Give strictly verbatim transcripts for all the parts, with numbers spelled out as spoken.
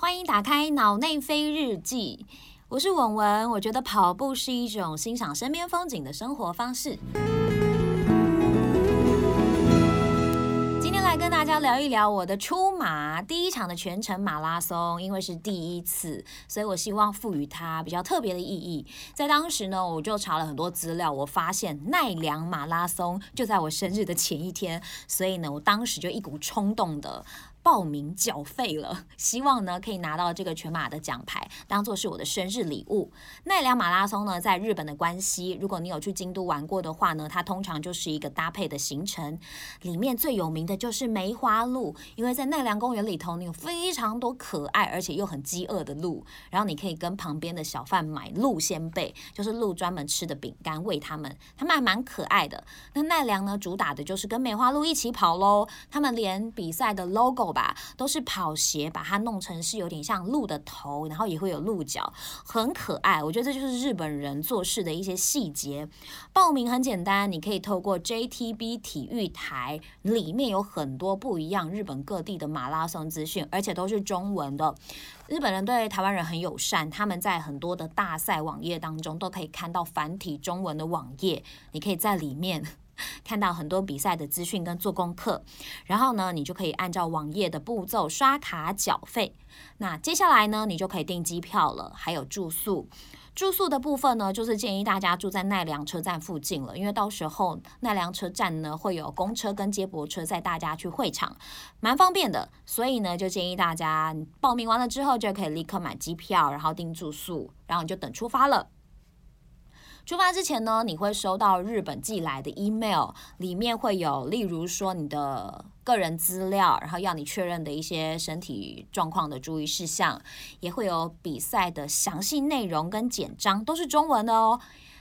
欢迎打开脑内飞日记，我是文文。我觉得跑步是一种欣赏身边风景的生活方式。今天来跟大家聊一聊我的出马第一场的全程马拉松，因为是第一次，所以我希望赋予它比较特别的意义。在当时呢，我就查了很多资料，我发现奈良马拉松就在我生日的前一天，所以呢，我当时就一股冲动的报名缴费了，希望呢可以拿到这个全马的奖牌，当做是我的生日礼物。奈良马拉松呢，在日本的关西，如果你有去京都玩过的话呢，它通常就是一个搭配的行程。里面最有名的就是梅花鹿，因为在奈良公园里头，你有非常多可爱而且又很饥饿的鹿，然后你可以跟旁边的小贩买鹿仙贝，就是鹿专门吃的饼干喂它们，它们还蛮可爱的。那奈良呢，主打的就是跟梅花鹿一起跑喽，他们连比赛的 logo吧，都是跑鞋把它弄成是有点像鹿的头，然后也会有鹿角，很可爱。我觉得这就是日本人做事的一些细节。报名很简单，你可以透过 J T B 体育台，里面有很多不一样日本各地的马拉松资讯，而且都是中文的。日本人对台湾人很友善，他们在很多的大赛网页当中都可以看到繁体中文的网页，你可以在里面看到很多比赛的资讯跟做功课，然后呢，你就可以按照网页的步骤刷卡缴费。那接下来呢，你就可以订机票了，还有住宿。住宿的部分呢，就是建议大家住在奈良车站附近了，因为到时候奈良车站呢会有公车跟接驳车载大家去会场，蛮方便的。所以呢，就建议大家报名完了之后就可以立刻买机票，然后订住宿，然后你就等出发了。出发之前呢，你会收到日本寄来的 email， 里面会有例如说你的个人资料，然后要你确认的一些身体状况的注意事项，也会有比赛的详细内容跟简章，都是中文的哦。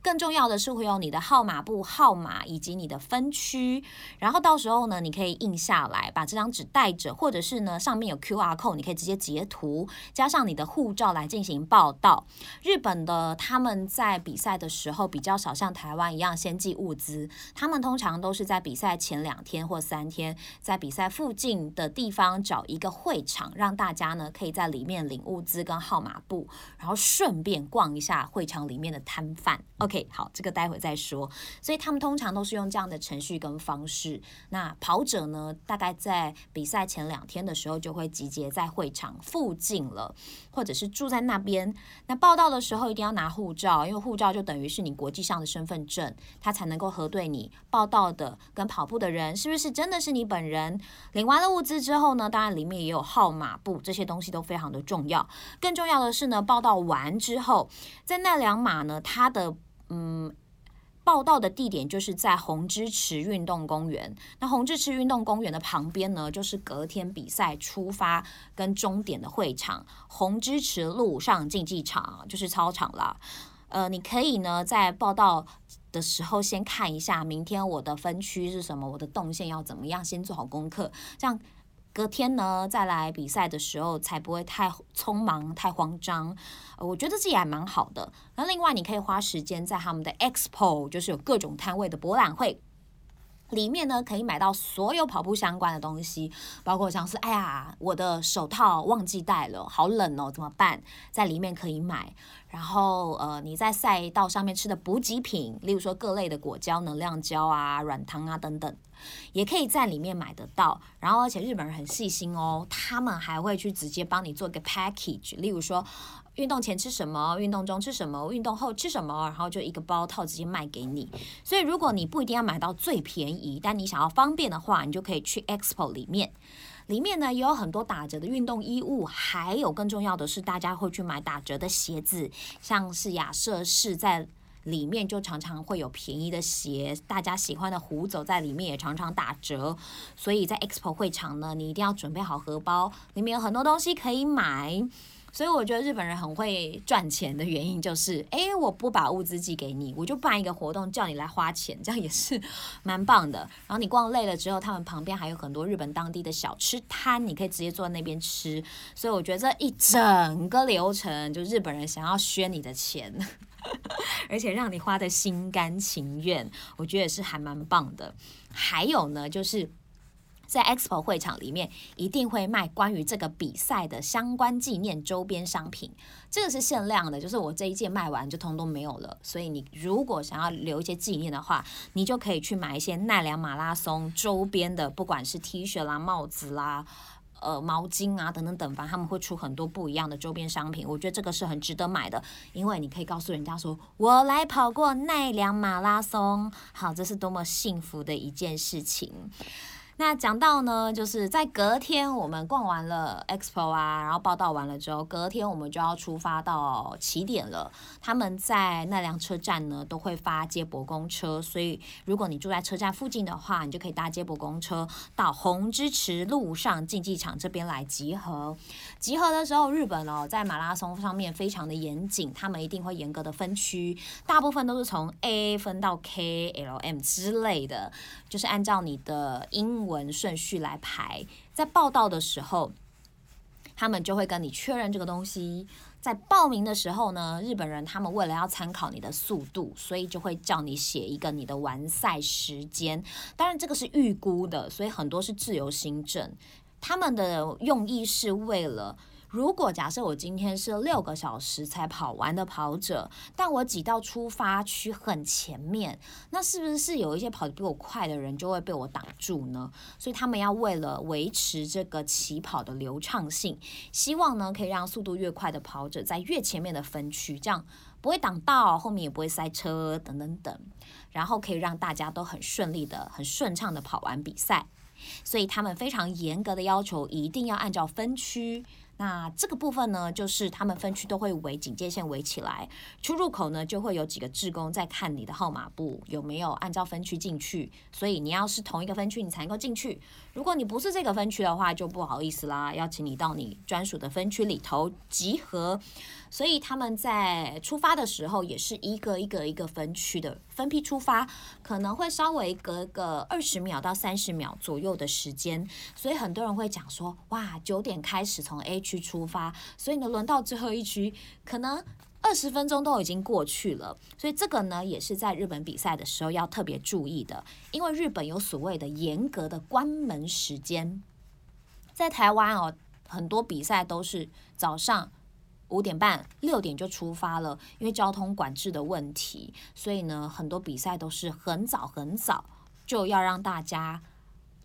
更重要的是会有你的号码簿号码以及你的分区，然后到时候呢，你可以印下来，把这张纸带着，或者是呢上面有 Q R code， 你可以直接截图，加上你的护照来进行报到。日本的他们在比赛的时候比较少像台湾一样先寄物资，他们通常都是在比赛前两天或三天，在比赛附近的地方找一个会场，让大家呢可以在里面领物资跟号码簿，然后顺便逛一下会场里面的摊贩。OK， 好，这个待会再说。所以他们通常都是用这样的程序跟方式。那跑者呢，大概在比赛前两天的时候就会集结在会场附近了，或者是住在那边。那报到的时候一定要拿护照，因为护照就等于是你国际上的身份证，它才能够核对你报到的跟跑步的人是不是真的是你本人。领完了物资之后呢，当然里面也有号码簿，这些东西都非常的重要。更重要的是呢，报到完之后，在奈良马呢，它的嗯，报到的地点就是在红之池运动公园。那红之池运动公园的旁边呢，就是隔天比赛出发跟终点的会场——红之池路上竞技场，就是操场啦。呃，你可以呢，在报到的时候先看一下，明天我的分区是什么，我的动线要怎么样，先做好功课，这样隔天呢，再来比赛的时候才不会太匆忙、太慌张。呃、我觉得这也还蛮好的。那另外，你可以花时间在他们的 Expo， 就是有各种摊位的博览会，里面呢可以买到所有跑步相关的东西，包括像是哎呀，我的手套忘记带了，好冷哦，怎么办？在里面可以买。然后呃，你在赛道上面吃的补给品，例如说各类的果胶、能量胶啊、软糖啊等等，也可以在里面买得到。然后而且日本人很细心哦，他们还会去直接帮你做个 package， 例如说运动前吃什么，运动中吃什么，运动后吃什么，然后就一个包套直接卖给你。所以如果你不一定要买到最便宜，但你想要方便的话，你就可以去 Expo 里面。里面呢也有很多打折的运动衣物，还有更重要的是大家会去买打折的鞋子，像是亚瑟士在里面就常常会有便宜的鞋，大家喜欢的虎走在里面也常常打折。所以在 Expo 会场呢，你一定要准备好荷包，里面有很多东西可以买。所以我觉得日本人很会赚钱的原因就是，哎，我不把物资寄给你，我就办一个活动叫你来花钱，这样也是蛮棒的。然后你逛累了之后，他们旁边还有很多日本当地的小吃摊，你可以直接坐在那边吃。所以我觉得这一整个流程，就日本人想要削你的钱，而且让你花的心甘情愿，我觉得也是还蛮棒的。还有呢，就是在 Expo 会场里面一定会卖关于这个比赛的相关纪念周边商品，这个是限量的，就是我这一届卖完就通通没有了，所以你如果想要留一些纪念的话，你就可以去买一些奈良马拉松周边的，不管是 T 恤啦、帽子啦、呃毛巾啊等等等，反正他们会出很多不一样的周边商品，我觉得这个是很值得买的，因为你可以告诉人家说我来跑过奈良马拉松，好，这是多么幸福的一件事情。那讲到呢，就是在隔天我们逛完了 Expo 啊，然后报道完了之后，隔天我们就要出发到起点了。他们在奈良车站呢都会发接驳公车，所以如果你住在车站附近的话，你就可以搭接驳公车到红之池陆上竞技场这边来集合。集合的时候，日本哦在马拉松上面非常的严谨，他们一定会严格的分区，大部分都是从 A 分到 K、L、M 之类的，就是按照你的英文文顺序来排，在报到的时候，他们就会跟你确认这个东西。在报名的时候呢，日本人他们为了要参考你的速度，所以就会叫你写一个你的完赛时间。当然这个是预估的，所以很多是自由心证。他们的用意是为了，如果假设我今天是六个小时才跑完的跑者，但我挤到出发区很前面，那是不是有一些跑得比我快的人就会被我挡住呢？所以他们要为了维持这个起跑的流畅性，希望呢可以让速度越快的跑者在越前面的分区，这样不会挡到，后面也不会塞车等等等，然后可以让大家都很顺利的、很顺畅的跑完比赛。所以他们非常严格的要求，一定要按照分区。那这个部分呢，就是他们分区都会围警戒线围起来，出入口呢就会有几个志工在看你的号码簿有没有按照分区进去，所以你要是同一个分区你才能够进去，如果你不是这个分区的话就不好意思啦，要请你到你专属的分区里头集合。所以他们在出发的时候也是一个一个一个分区的分批出发，可能会稍微隔个二十秒到三十秒左右的时间，所以很多人会讲说，哇，九点开始从 A 区出发，所以呢轮到最后一区可能二十分钟都已经过去了，所以这个呢也是在日本比赛的时候要特别注意的，因为日本有所谓的严格的关门时间。在台湾哦，很多比赛都是早上五点半六点就出发了，因为交通管制的问题，所以呢很多比赛都是很早很早就要让大家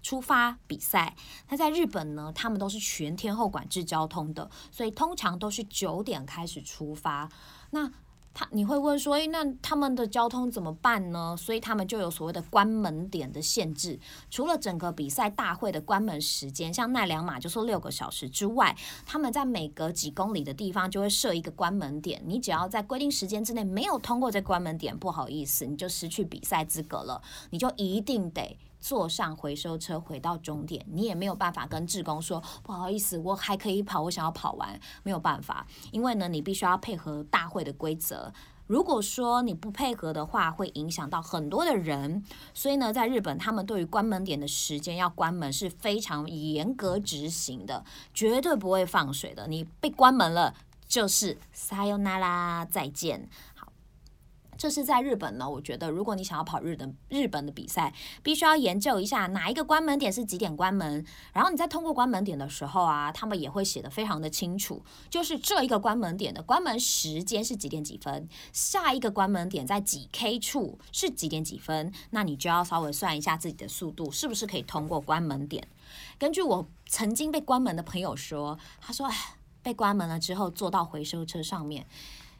出发比赛。那在日本呢，他们都是全天候管制交通的，所以通常都是九点开始出发。那他你会问说，诶，那他们的交通怎么办呢？所以他们就有所谓的关门点的限制，除了整个比赛大会的关门时间，像奈良马就是六个小时之外，他们在每隔几公里的地方就会设一个关门点，你只要在规定时间之内没有通过这关门点，不好意思，你就失去比赛资格了，你就一定得坐上回收车回到终点，你也没有办法跟志工说不好意思我还可以跑，我想要跑完，没有办法，因为呢你必须要配合大会的规则，如果说你不配合的话会影响到很多的人，所以呢在日本他们对于关门点的时间要关门是非常严格执行的，绝对不会放水的，你被关门了就是さよなら再见。这是在日本呢，我觉得如果你想要跑日本日本的比赛，必须要研究一下哪一个关门点是几点关门，然后你在通过关门点的时候啊，他们也会写得非常的清楚，就是这一个关门点的关门时间是几点几分，下一个关门点在几 K 处是几点几分，那你就要稍微算一下自己的速度是不是可以通过关门点。根据我曾经被关门的朋友说，他说被关门了之后坐到回收车上面，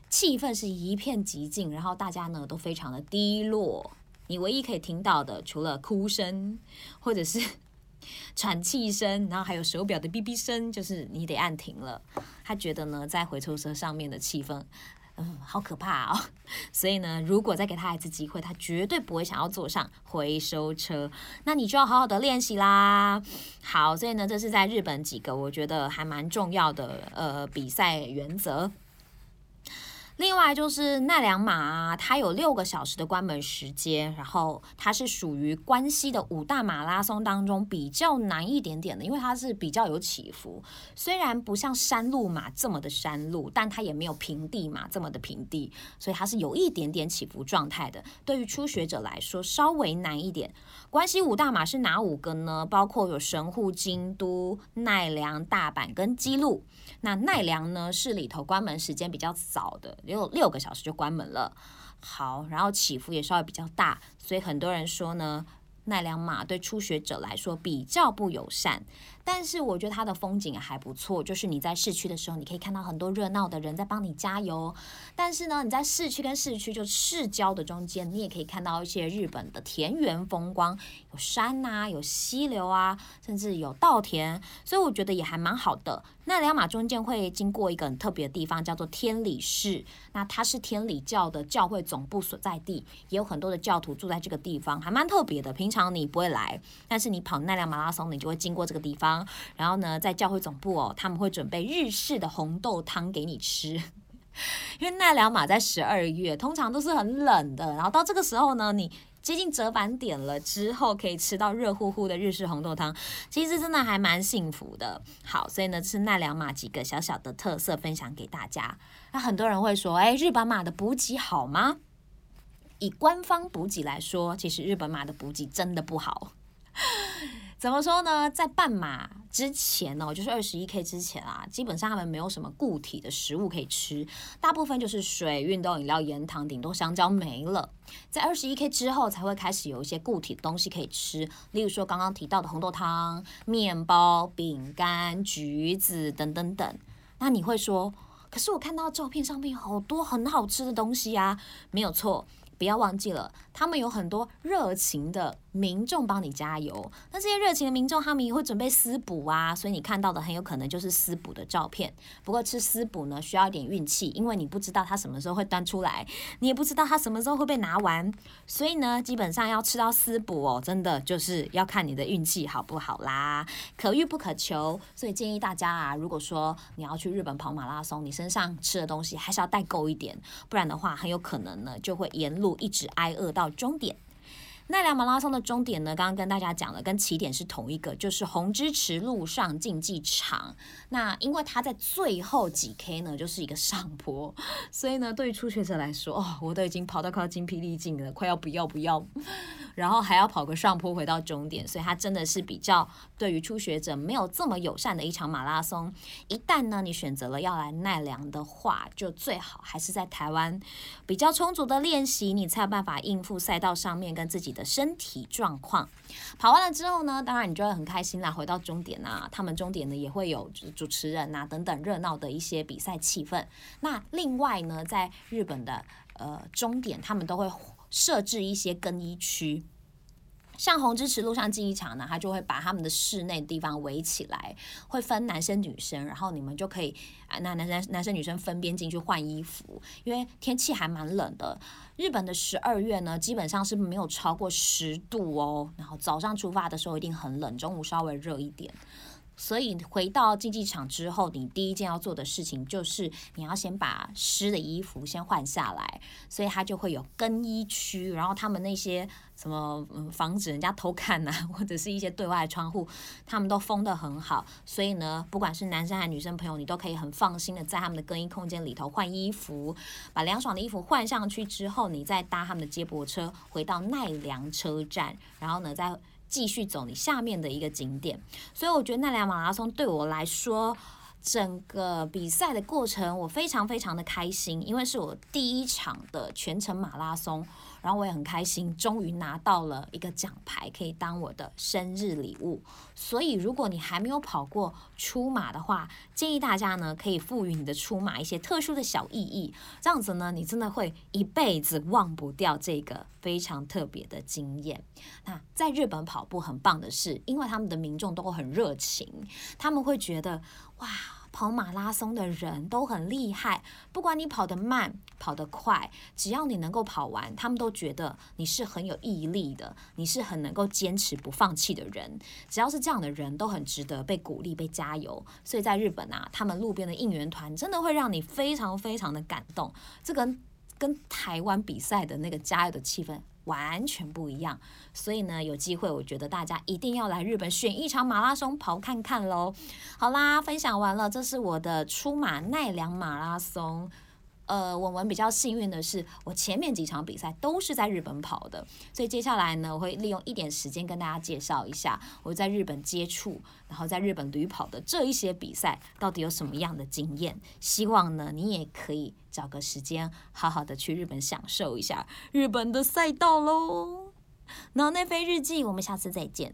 气氛是一片寂静，然后大家呢都非常的低落，你唯一可以听到的除了哭声或者是喘气声，然后还有手表的哔哔声，就是你得按停了。他觉得呢在回收车上面的气氛嗯，好可怕哦！所以呢，如果再给他一次机会，他绝对不会想要坐上回收车。那你就要好好的练习啦。好，所以呢，这是在日本几个我觉得还蛮重要的呃比赛原则。另外就是奈良马啊，它有六个小时的关门时间，然后它是属于关西的五大马拉松当中比较难一点点的，因为它是比较有起伏，虽然不像山路马这么的山路，但它也没有平地马这么的平地，所以它是有一点点起伏状态的，对于初学者来说稍微难一点。关西五大马是哪五个呢？包括有神户、京都、奈良、大阪跟姬路。那奈良呢是里头关门时间比较早的，六六个小时就关门了。好，然后起伏也稍微比较大，所以很多人说呢，奈良马对初学者来说比较不友善。但是我觉得它的风景还不错，就是你在市区的时候，你可以看到很多热闹的人在帮你加油。但是呢，你在市区跟市区就市郊的中间，你也可以看到一些日本的田园风光，有山啊，有溪流啊，甚至有稻田，所以我觉得也还蛮好的。奈良马中间会经过一个很特别的地方，叫做天理市，那它是天理教的教会总部所在地，也有很多的教徒住在这个地方，还蛮特别的。平常你不会来，但是你跑奈良马拉松，你就会经过这个地方。然后呢，在教会总部哦，他们会准备日式的红豆汤给你吃。因为奈良马在十二月通常都是很冷的，然后到这个时候呢，你接近折返点了之后，可以吃到热乎乎的日式红豆汤，其实真的还蛮幸福的。好，所以呢，吃奈良马几个小小的特色分享给大家。那很多人会说，哎，日本马的补给好吗？以官方补给来说，其实日本马的补给真的不好。怎么说呢？在半马之前呢、哦，就是 二十一 K 之前啊，基本上他们没有什么固体的食物可以吃，大部分就是水、运动饮料、盐糖，顶多香蕉没了。在 二十一 K 之后才会开始有一些固体的东西可以吃，例如说刚刚提到的红豆汤、面包、饼干、橘子等等等。那你会说，可是我看到照片上面好多很好吃的东西啊，没有错。不要忘记了，他们有很多热情的民众帮你加油。那这些热情的民众，他们也会准备私补啊，所以你看到的很有可能就是私补的照片。不过吃私补呢，需要一点运气，因为你不知道他什么时候会端出来，你也不知道他什么时候会被拿完。所以呢，基本上要吃到私补哦，真的就是要看你的运气好不好啦，可遇不可求。所以建议大家啊，如果说你要去日本跑马拉松，你身上吃的东西还是要带够一点，不然的话，很有可能呢就会沿路一直挨饿到终点。奈良马拉松的终点呢，刚刚跟大家讲了，跟起点是同一个，就是红之池陆上竞技场。那因为它在最后几 K 呢，就是一个上坡，所以呢，对于初学者来说，哦，我都已经跑到快要精疲力尽了，快要不要不要，然后还要跑个上坡回到终点，所以它真的是比较对于初学者没有这么友善的一场马拉松。一旦呢，你选择了要来奈良的话，就最好还是在台湾比较充足的练习，你才有办法应付赛道上面跟自己的身体状况。跑完了之后呢，当然你就会很开心啦，回到终点啊，他们终点呢也会有主持人啊等等热闹的一些比赛气氛。那另外呢，在日本的呃终点，他们都会设置一些更衣区。像红之池路上竞技场呢，他就会把他们的室内地方围起来，会分男生女生，然后你们就可以那男生男生女生分边进去换衣服，因为天气还蛮冷的。日本的十二月呢，基本上是没有超过十度哦，然后早上出发的时候一定很冷，中午稍微热一点。所以回到竞技场之后，你第一件要做的事情就是你要先把湿的衣服先换下来，所以它就会有更衣区，然后他们那些什么、嗯、防止人家偷看啊，或者是一些对外的窗户，他们都封得很好，所以呢，不管是男生还是女生朋友，你都可以很放心的在他们的更衣空间里头换衣服，把凉爽的衣服换上去之后，你再搭他们的接驳车回到奈良车站，然后呢再继续走你下面的一个景点。所以我觉得奈良马拉松对我来说，整个比赛的过程我非常非常的开心，因为是我第一场的全程马拉松，然后我也很开心，终于拿到了一个奖牌，可以当我的生日礼物。所以如果你还没有跑过初马的话，建议大家呢可以赋予你的初马一些特殊的小意义，这样子呢，你真的会一辈子忘不掉这个非常特别的经验。那在日本跑步很棒的是，因为他们的民众都很热情，他们会觉得哇，跑马拉松的人都很厉害，不管你跑得慢跑得快，只要你能够跑完，他们都觉得你是很有毅力的，你是很能够坚持不放弃的人。只要是这样的人都很值得被鼓励被加油。所以在日本啊，他们路边的应援团真的会让你非常非常的感动，这个跟台湾比赛的那个加油的气氛完全不一样。所以呢，有机会我觉得大家一定要来日本选一场马拉松跑看看咯。好啦，分享完了，这是我的出马奈良马拉松。呃，我们比较幸运的是，我前面几场比赛都是在日本跑的，所以接下来呢，我会利用一点时间跟大家介绍一下我在日本接触，然后在日本旅跑的这一些比赛到底有什么样的经验。希望呢，你也可以找个时间好好的去日本享受一下日本的赛道咯。脑内啡日记，我们下次再见。